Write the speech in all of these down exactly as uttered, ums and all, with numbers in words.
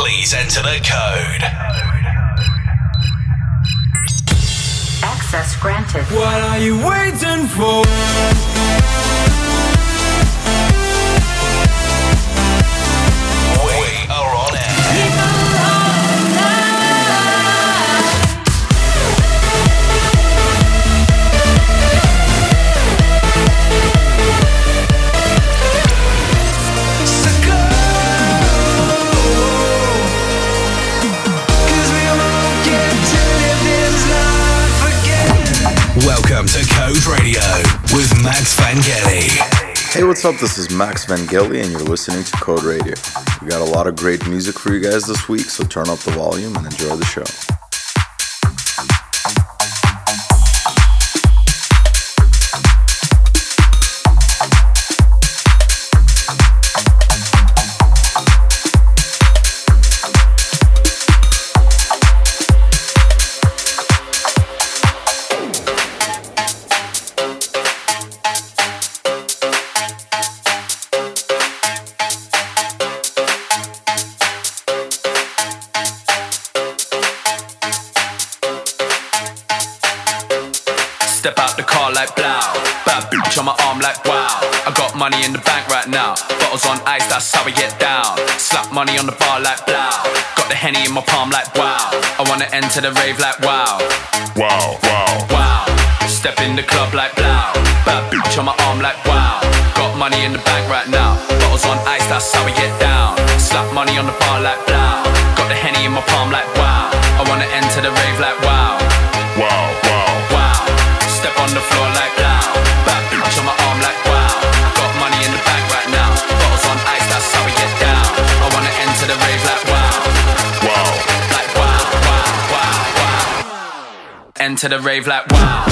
please enter the code. Access granted. What are you waiting for? We are on air. People on Welcome to Code Radio with Max Vangeli. Hey, what's up? This is Max Vangeli, and you're listening to Code Radio. We got a lot of great music for you guys this week, so turn up the volume and enjoy the show. Money in the bank right now, bottles on ice, that's how we get down. Slap money on the bar like blow. Got the Henny in my palm like wow. I wanna enter the rave like wow. Wow, wow, wow. Step in the club like blow. Bad bitch on my arm like wow. Got money in the bank right now, bottles on ice, that's how we get down. Slap money on the bar like blow. Got the Henny in my palm like wow. I wanna enter the rave like wow. Wow, wow, wow. Step on the floor like blow. Bad bitch on my arm like wow. Enter the rave like wow.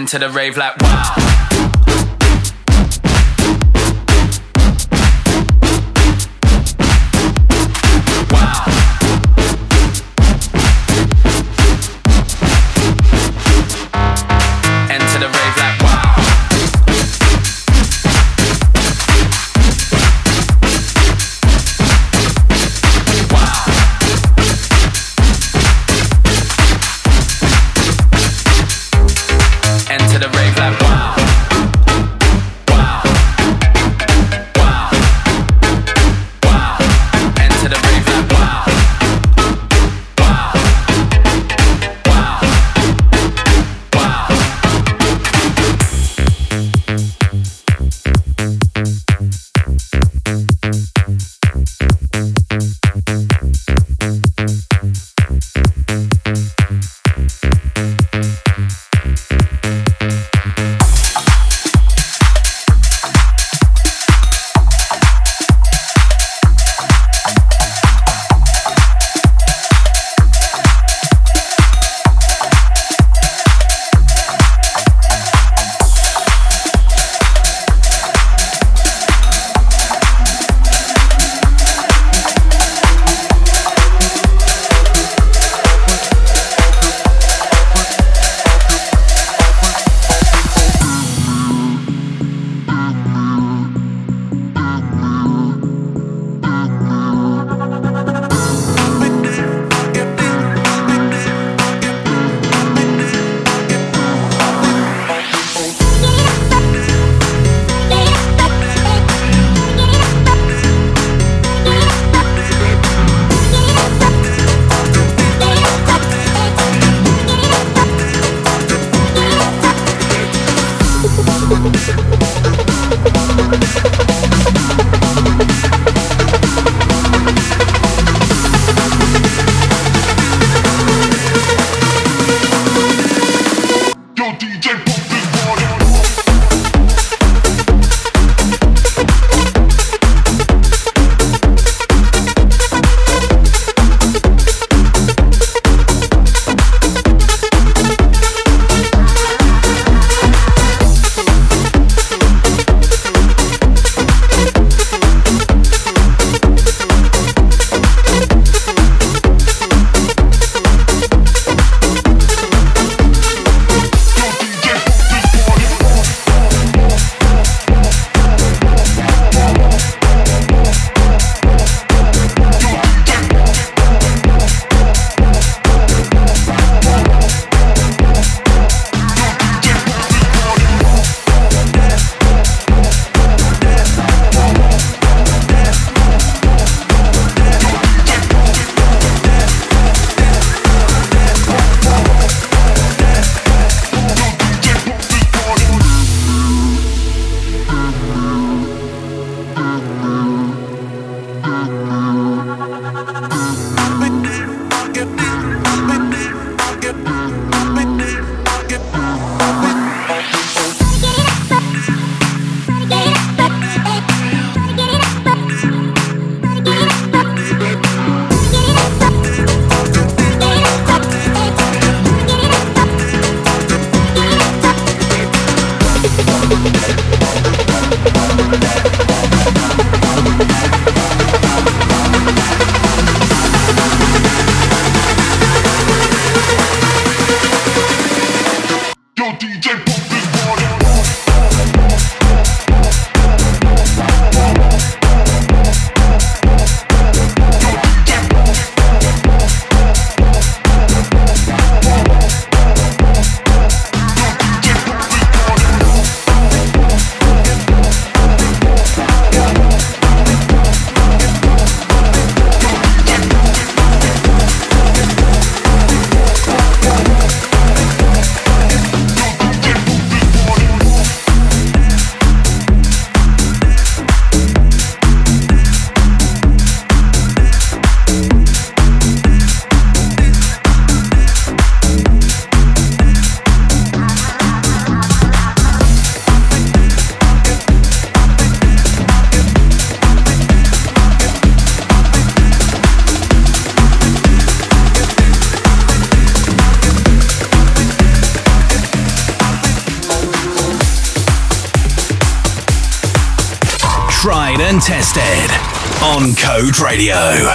To the rave like wow. Enter the rave like wow. Contested on Code Radio.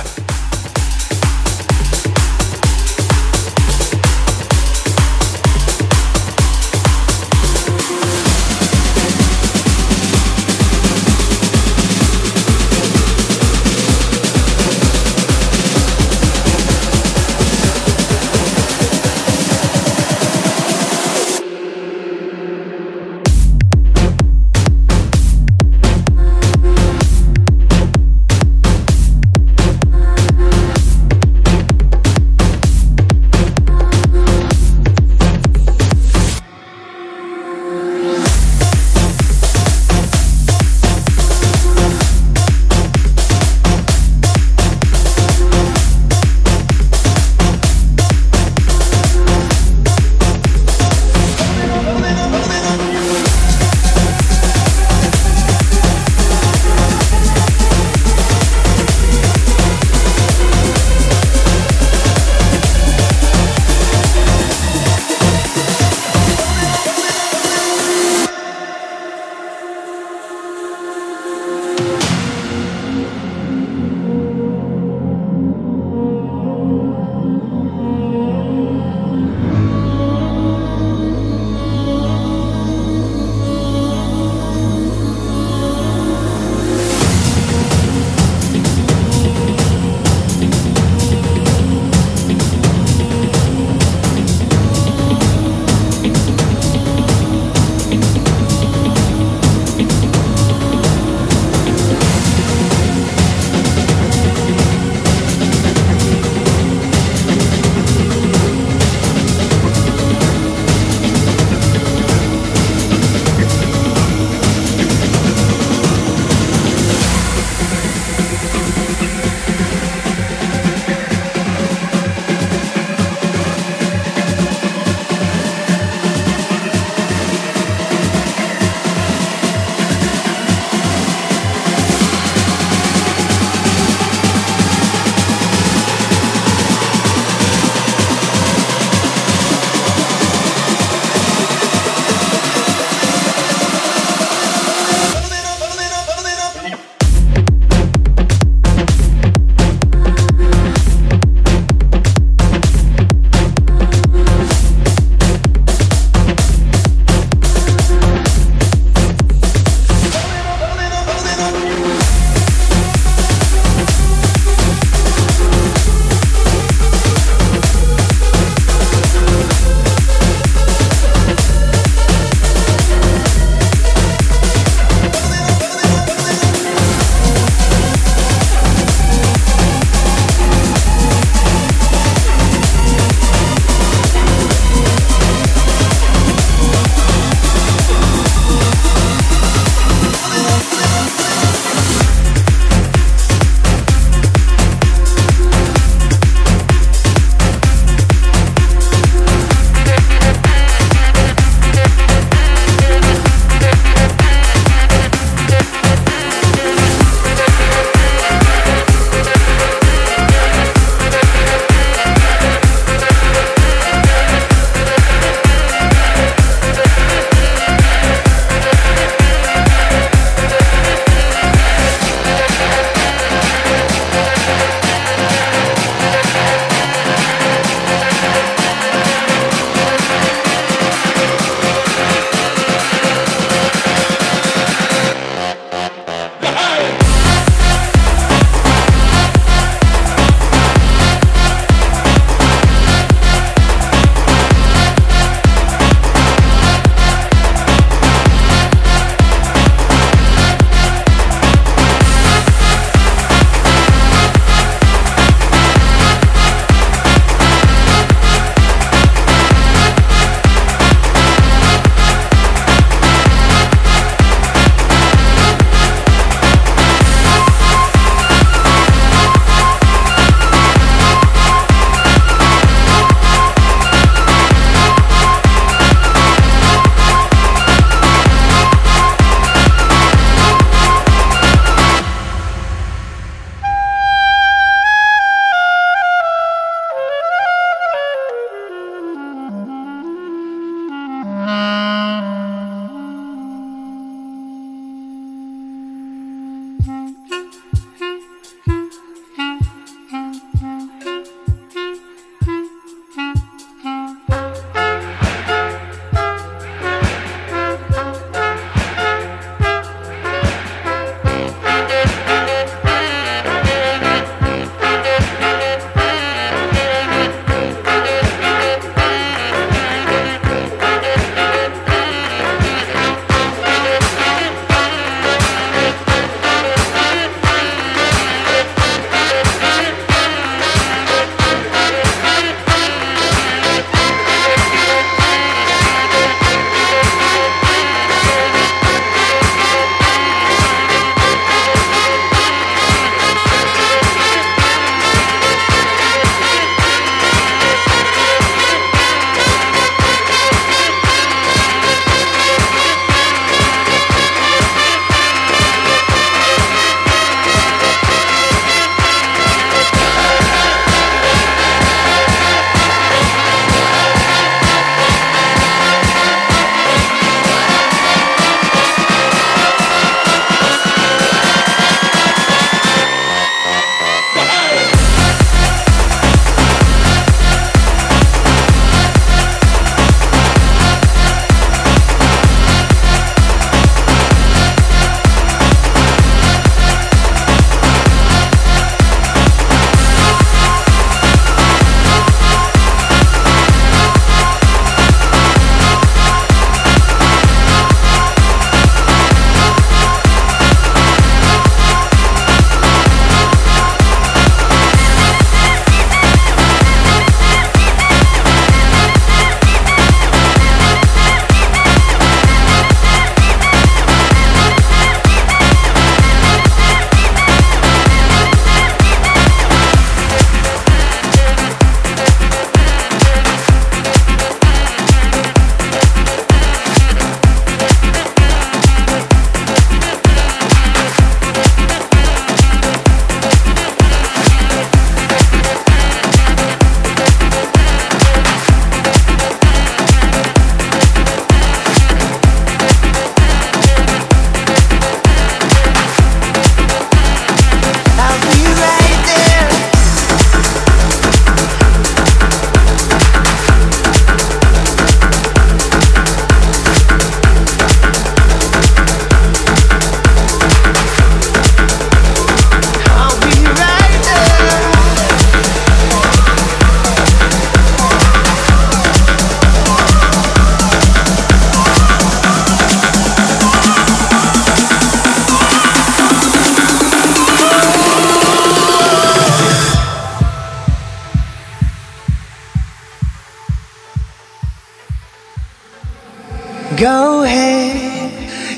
Go ahead,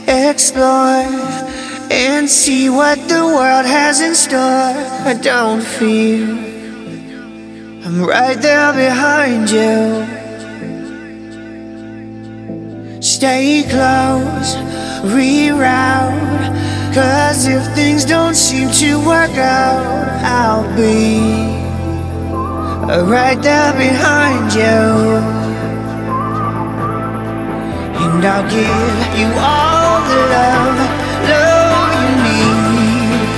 explore, and see what the world has in store. Don't fear, I'm right there behind you. Stay close, reroute, 'cause if things don't seem to work out, I'll be right there behind you. And I'll give you all the love, love you need.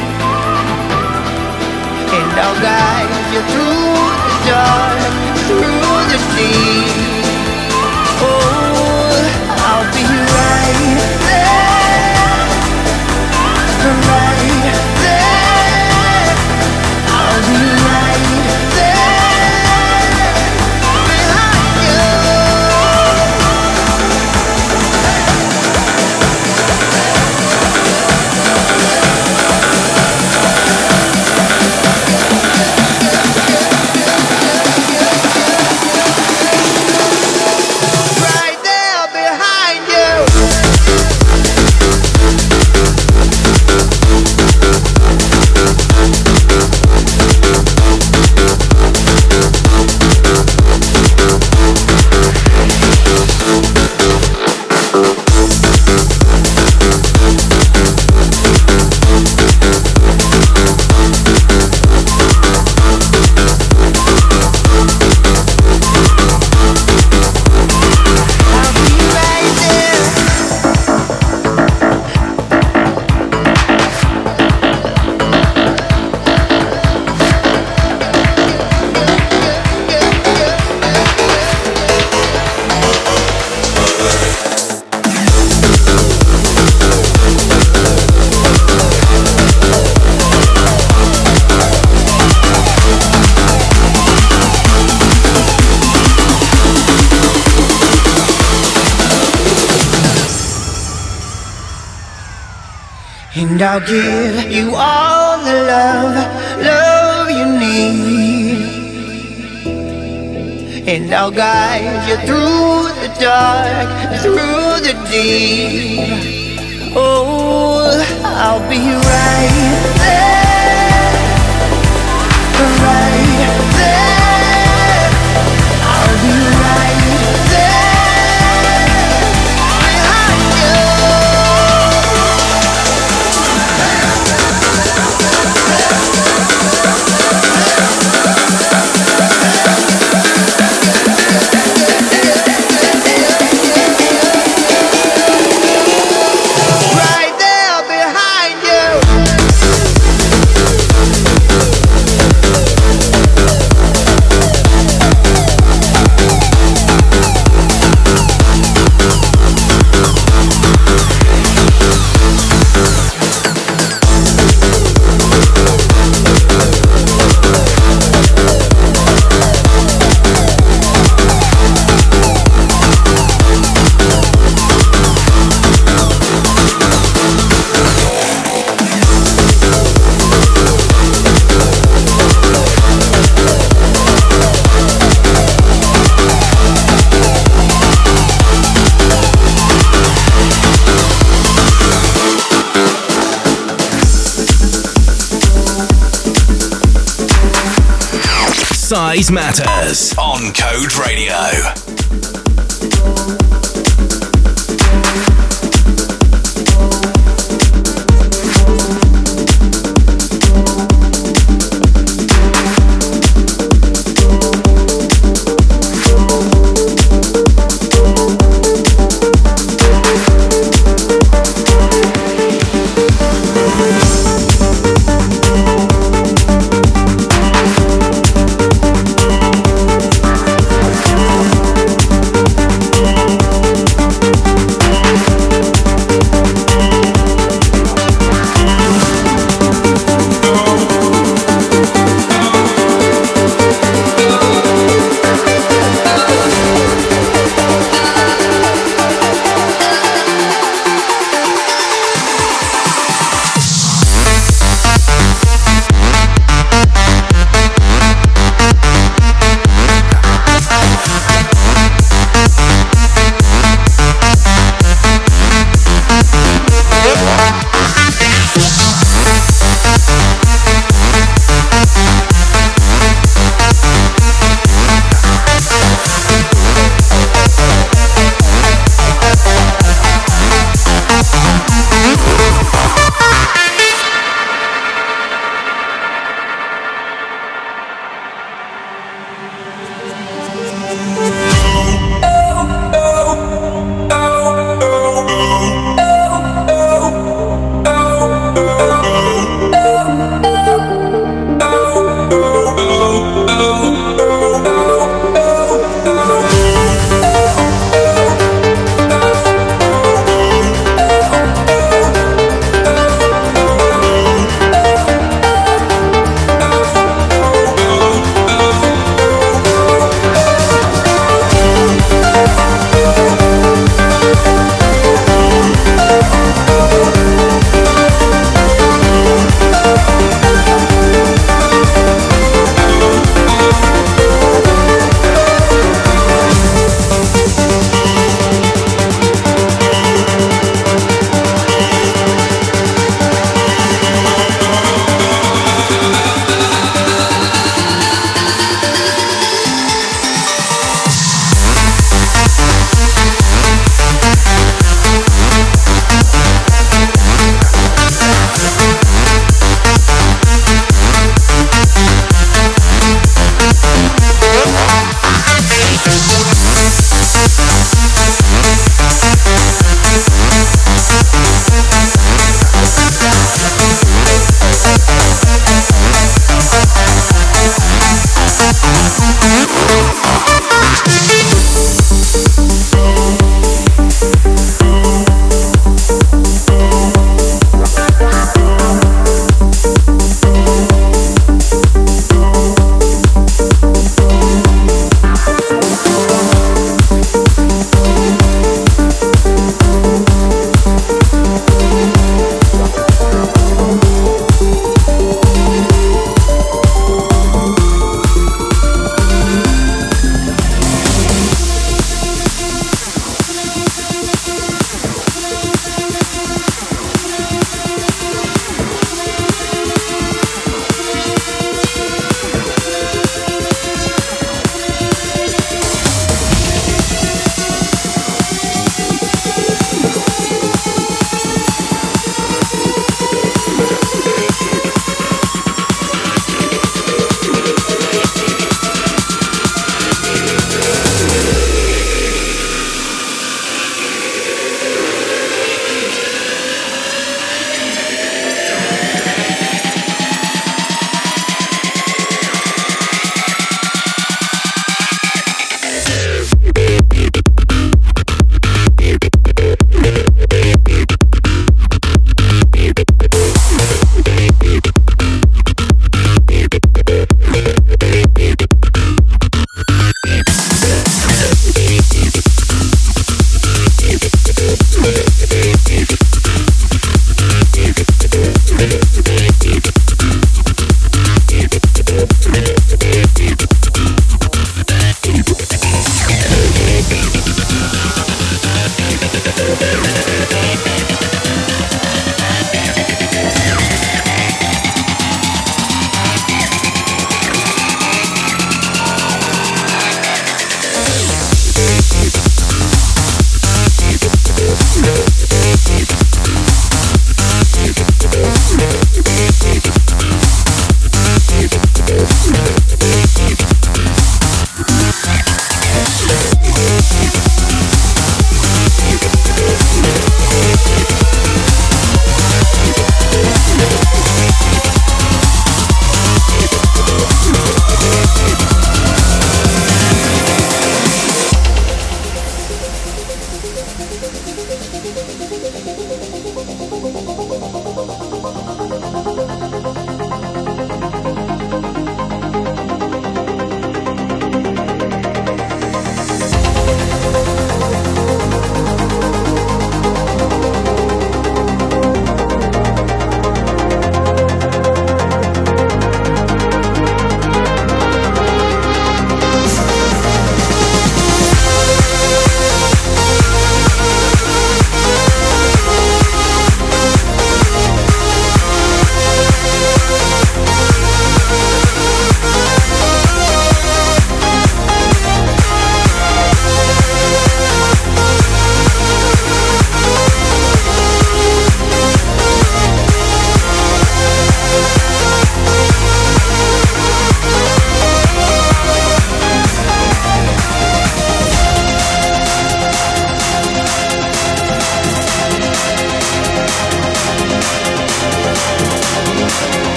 And I'll guide you through the dark, through the deep. Oh, I'll be right there, right there. I'll be right there. And I'll give you all the love, love you need. And I'll guide you through the dark, through the deep. Oh, I'll be right there, right there. I'll be right there. Size matters on Code Radio. We'll be right back.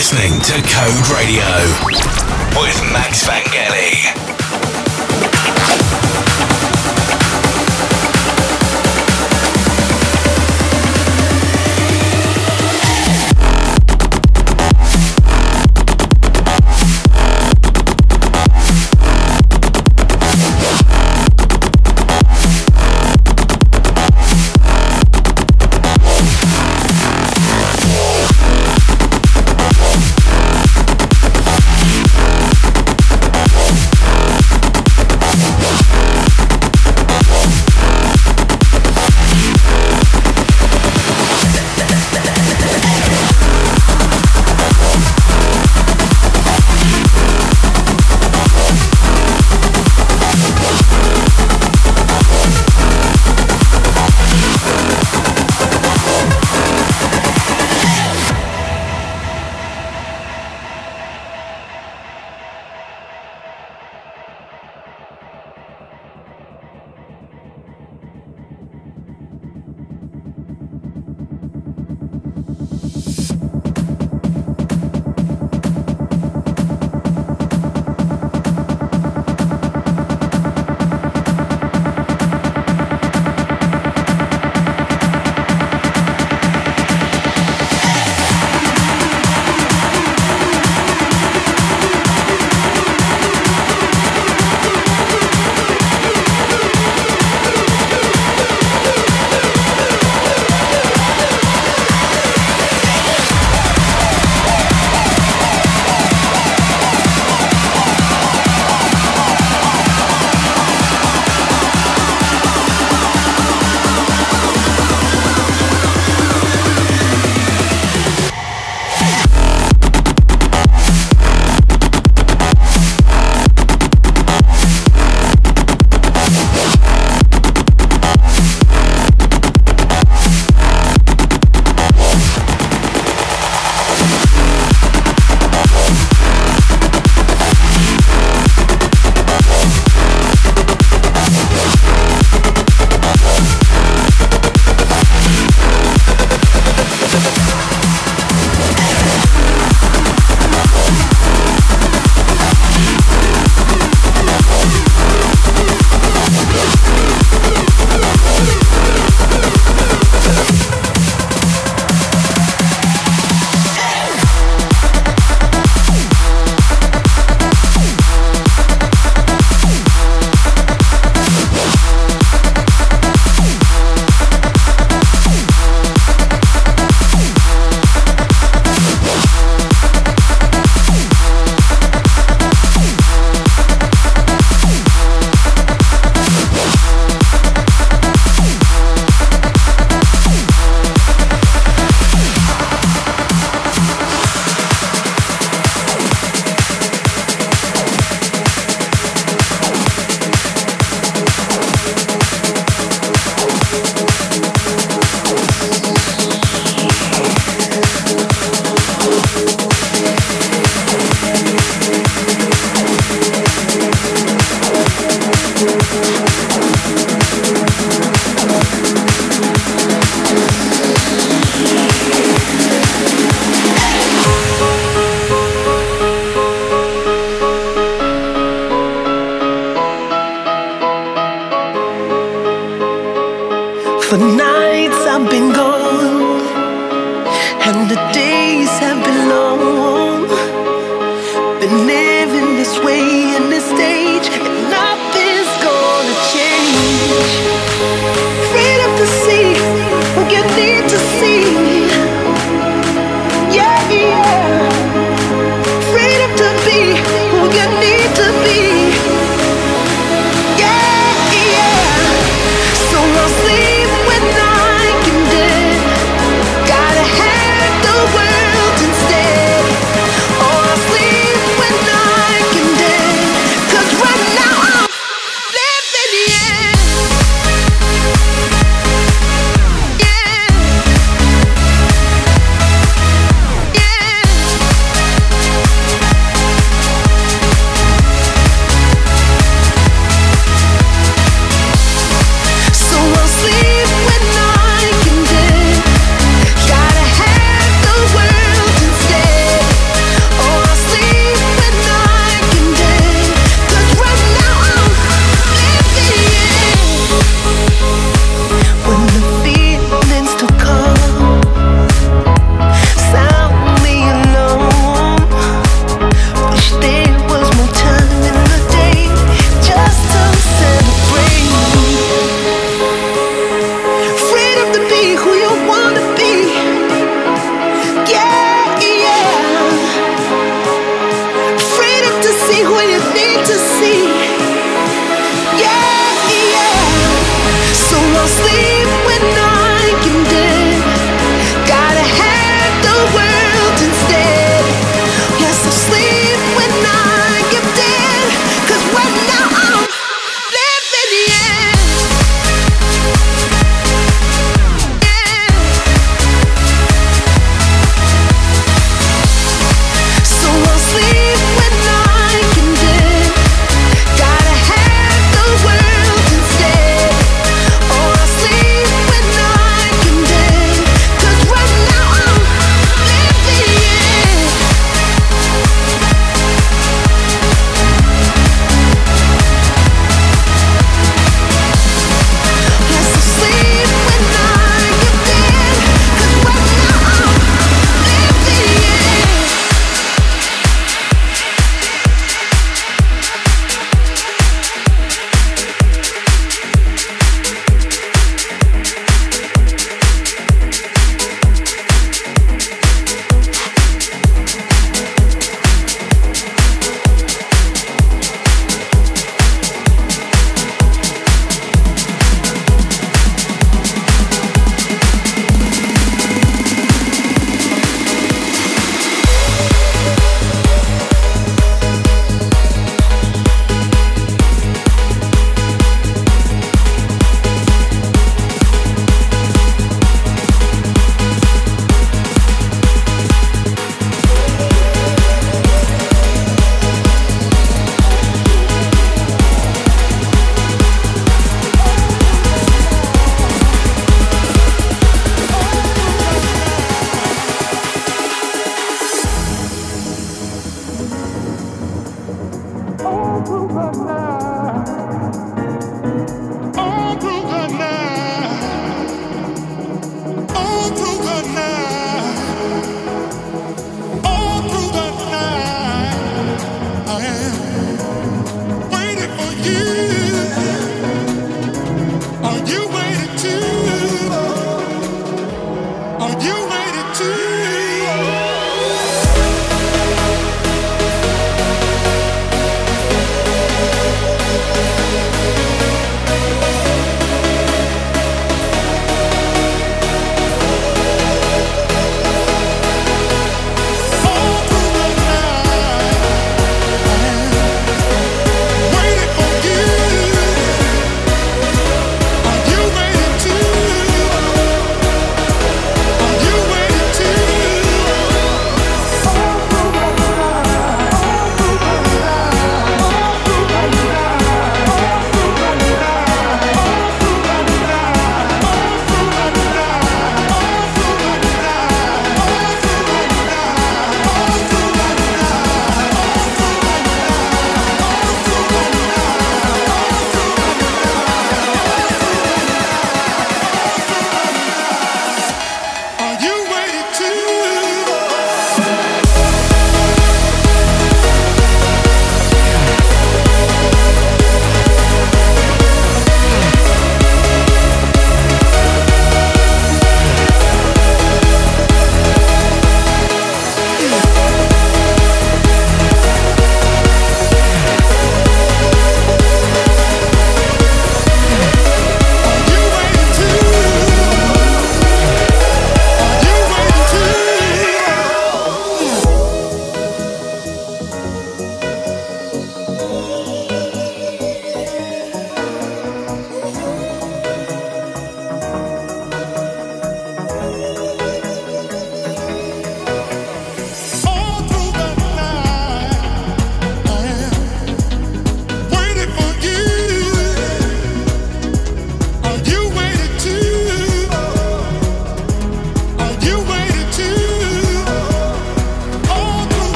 Listening to Code Radio with Max Vangeli.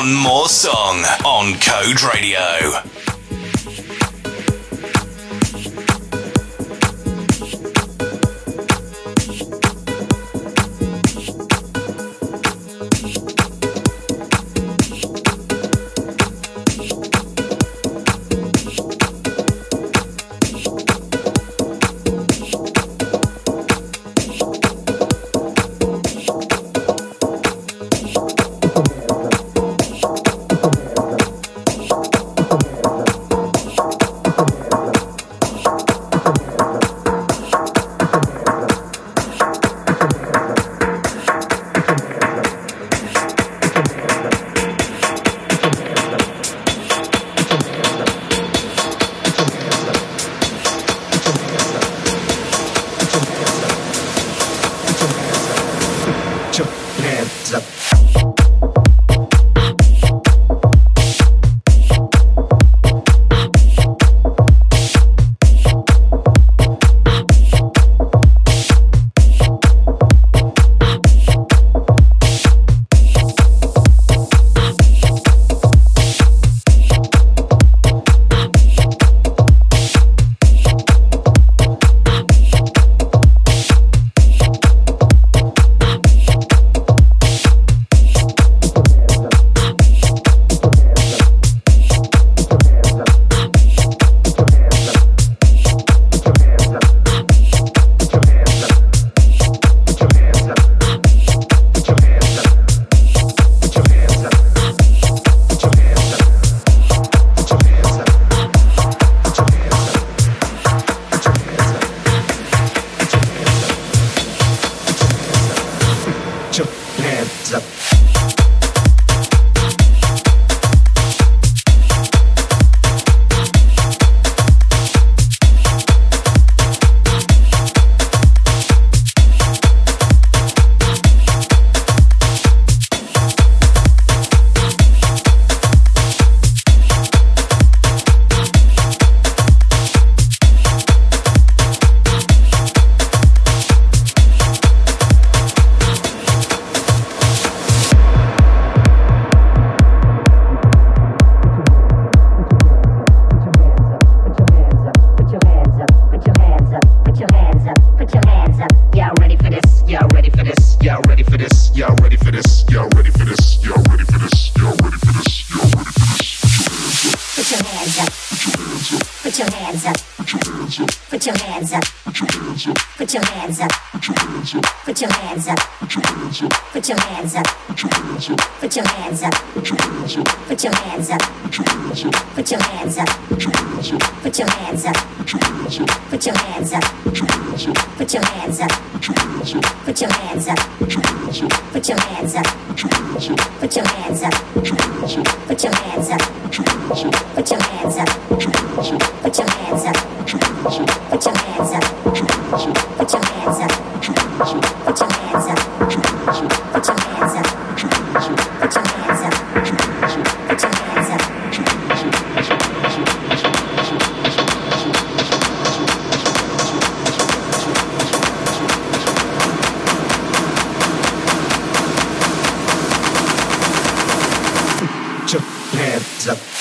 one more song on Code Radio. Hands up.